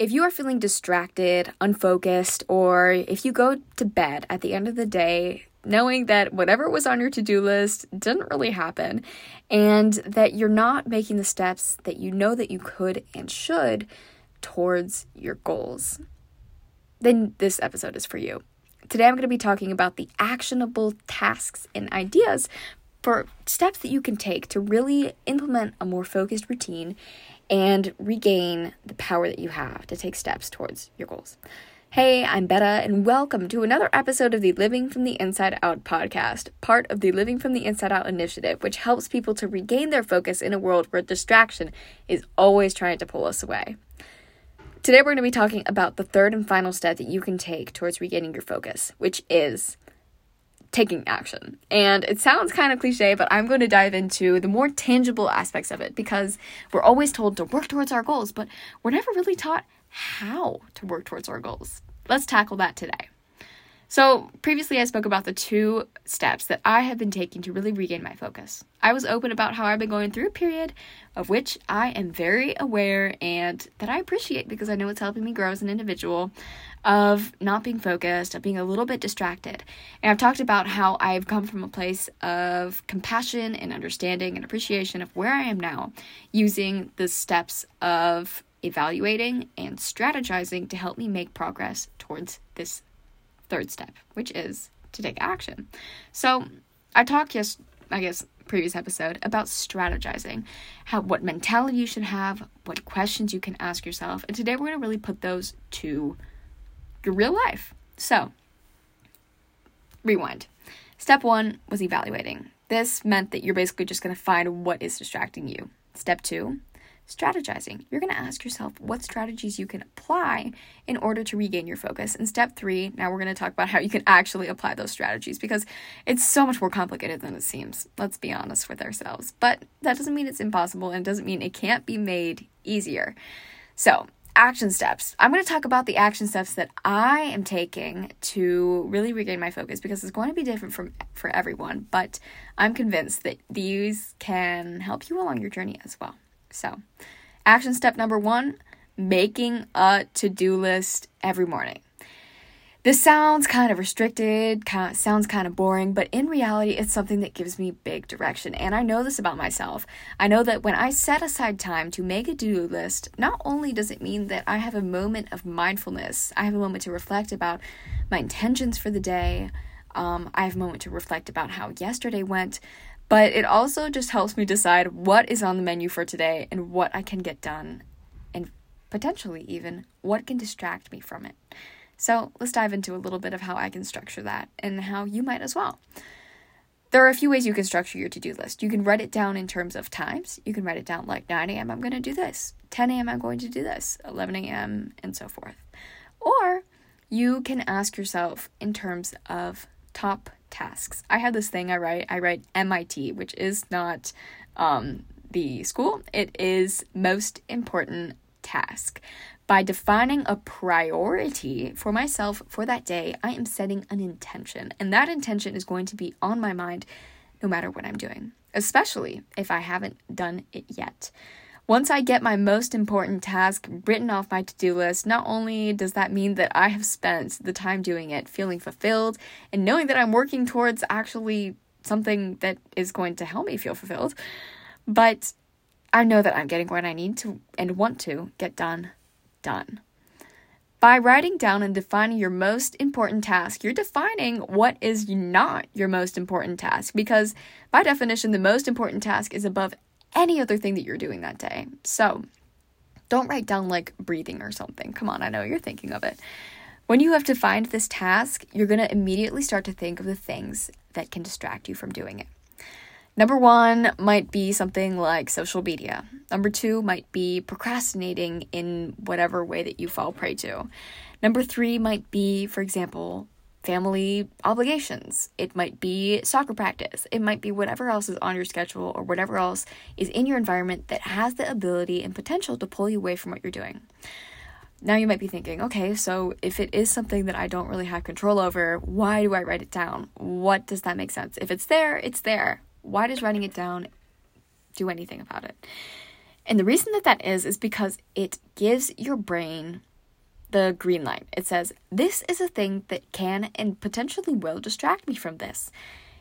If you are feeling distracted, unfocused, or if you go to bed at the end of the day knowing that whatever was on your to-do list didn't really happen and that you're not making the steps that you know that you could and should towards your goals, then this episode is for you. Today I'm going to be talking about the actionable tasks and ideas for steps that you can take to really implement a more focused routine and regain the power that you have to take steps towards your goals. Hey, I'm Betta, and welcome to another episode of the Living from the Inside Out podcast, part of the Living from the Inside Out initiative, which helps people to regain their focus in a world where distraction is always trying to pull us away. Today, we're going to be talking about the third and final step that you can take towards regaining your focus, which is taking action. And it sounds kind of cliche, but I'm going to dive into the more tangible aspects of it because we're always told to work towards our goals, but we're never really taught how to work towards our goals. Let's tackle that today. So previously I spoke about the two steps that I have been taking to really regain my focus. I was open about how I've been going through a period of which I am very aware and that I appreciate because I know it's helping me grow as an individual, of not being focused, of being a little bit distracted. And I've talked about how I've come from a place of compassion and understanding and appreciation of where I am now, using the steps of evaluating and strategizing to help me make progress towards this third step, which is to take action. So I talked previous episode about strategizing, what mentality you should have, what questions you can ask yourself, and today we're going to really put those to your real life. So rewind. Step one was evaluating. This meant that you're basically just going to find what is distracting you. Step two, strategizing. You're going to ask yourself what strategies you can apply in order to regain your focus. And step three, now we're going to talk about how you can actually apply those strategies because it's so much more complicated than it seems. Let's be honest with ourselves. But that doesn't mean it's impossible and doesn't mean it can't be made easier. So action steps. I'm going to talk about the action steps that I am taking to really regain my focus because it's going to be different for everyone, but I'm convinced that these can help you along your journey as well. So, action step number one, making a to-do list every morning. This sounds kind of restricted, sounds kind of boring, but in reality, it's something that gives me big direction. And I know this about myself. I know that when I set aside time to make a to-do list, not only does it mean that I have a moment of mindfulness, I have a moment to reflect about my intentions for the day, I have a moment to reflect about how yesterday went, but it also just helps me decide what is on the menu for today and what I can get done and potentially even what can distract me from it. So let's dive into a little bit of how I can structure that and how you might as well. There are a few ways you can structure your to-do list. You can write it down in terms of times. You can write it down like 9 a.m. I'm going to do this, 10 a.m. I'm going to do this, 11 a.m. and so forth. Or you can ask yourself in terms of top tasks. I had this thing I write MIT, which is not the school. It is most important task. By defining a priority for myself for that day, I am setting an intention, and that intention is going to be on my mind no matter what I'm doing, especially if I haven't done it yet. Once I get my most important task written off my to-do list, not only does that mean that I have spent the time doing it, feeling fulfilled, and knowing that I'm working towards actually something that is going to help me feel fulfilled, but I know that I'm getting what I need to and want to get done. By writing down and defining your most important task, you're defining what is not your most important task, because by definition, the most important task is above any other thing that you're doing that day. So don't write down like breathing or something. Come on, I know you're thinking of it. When you have defined this task, you're going to immediately start to think of the things that can distract you from doing it. Number one might be something like social media. Number two might be procrastinating in whatever way that you fall prey to. Number three might be, for example, family obligations. It might be soccer practice. It might be whatever else is on your schedule or whatever else is in your environment that has the ability and potential to pull you away from what you're doing. Now you might be thinking, okay, so if it is something that I don't really have control over, why do I write it down? What does that make sense? If it's there, it's there. Why does writing it down do anything about it? And the reason that is because it gives your brain the green line. It says, this is a thing that can and potentially will distract me from this.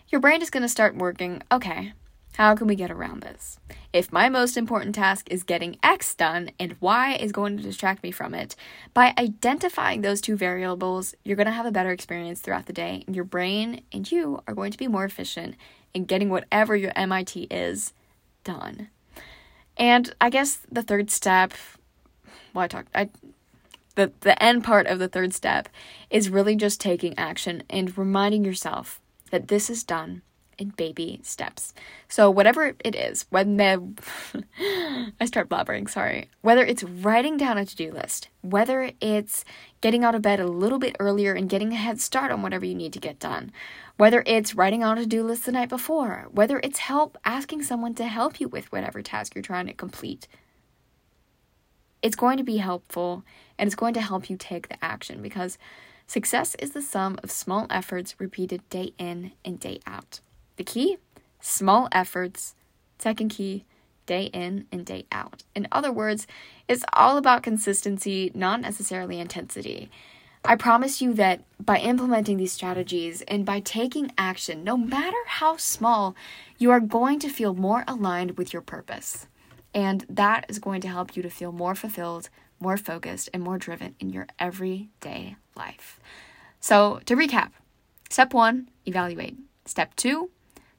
Your brain is going to start working, okay, how can we get around this? If my most important task is getting X done and Y is going to distract me from it, by identifying those two variables, you're going to have a better experience throughout the day, and your brain and you are going to be more efficient in getting whatever your MIT is done. And I guess the third step, the end part of the third step is really just taking action and reminding yourself that this is done in baby steps. So whatever it is, whether it's writing down a to-do list, whether it's getting out of bed a little bit earlier and getting a head start on whatever you need to get done, whether it's writing out a to-do list the night before, whether it's asking someone to help you with whatever task you're trying to complete, it's going to be helpful, and it's going to help you take the action, because success is the sum of small efforts repeated day in and day out. The key, small efforts. Second key, day in and day out. In other words, it's all about consistency, not necessarily intensity. I promise you that by implementing these strategies and by taking action, no matter how small, you are going to feel more aligned with your purpose. And that is going to help you to feel more fulfilled, more focused, and more driven in your everyday life. So to recap, step 1, evaluate. Step 2,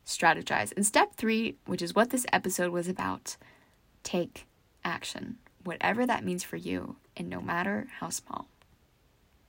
strategize. And step 3, which is what this episode was about, take action. Whatever that means for you, and no matter how small.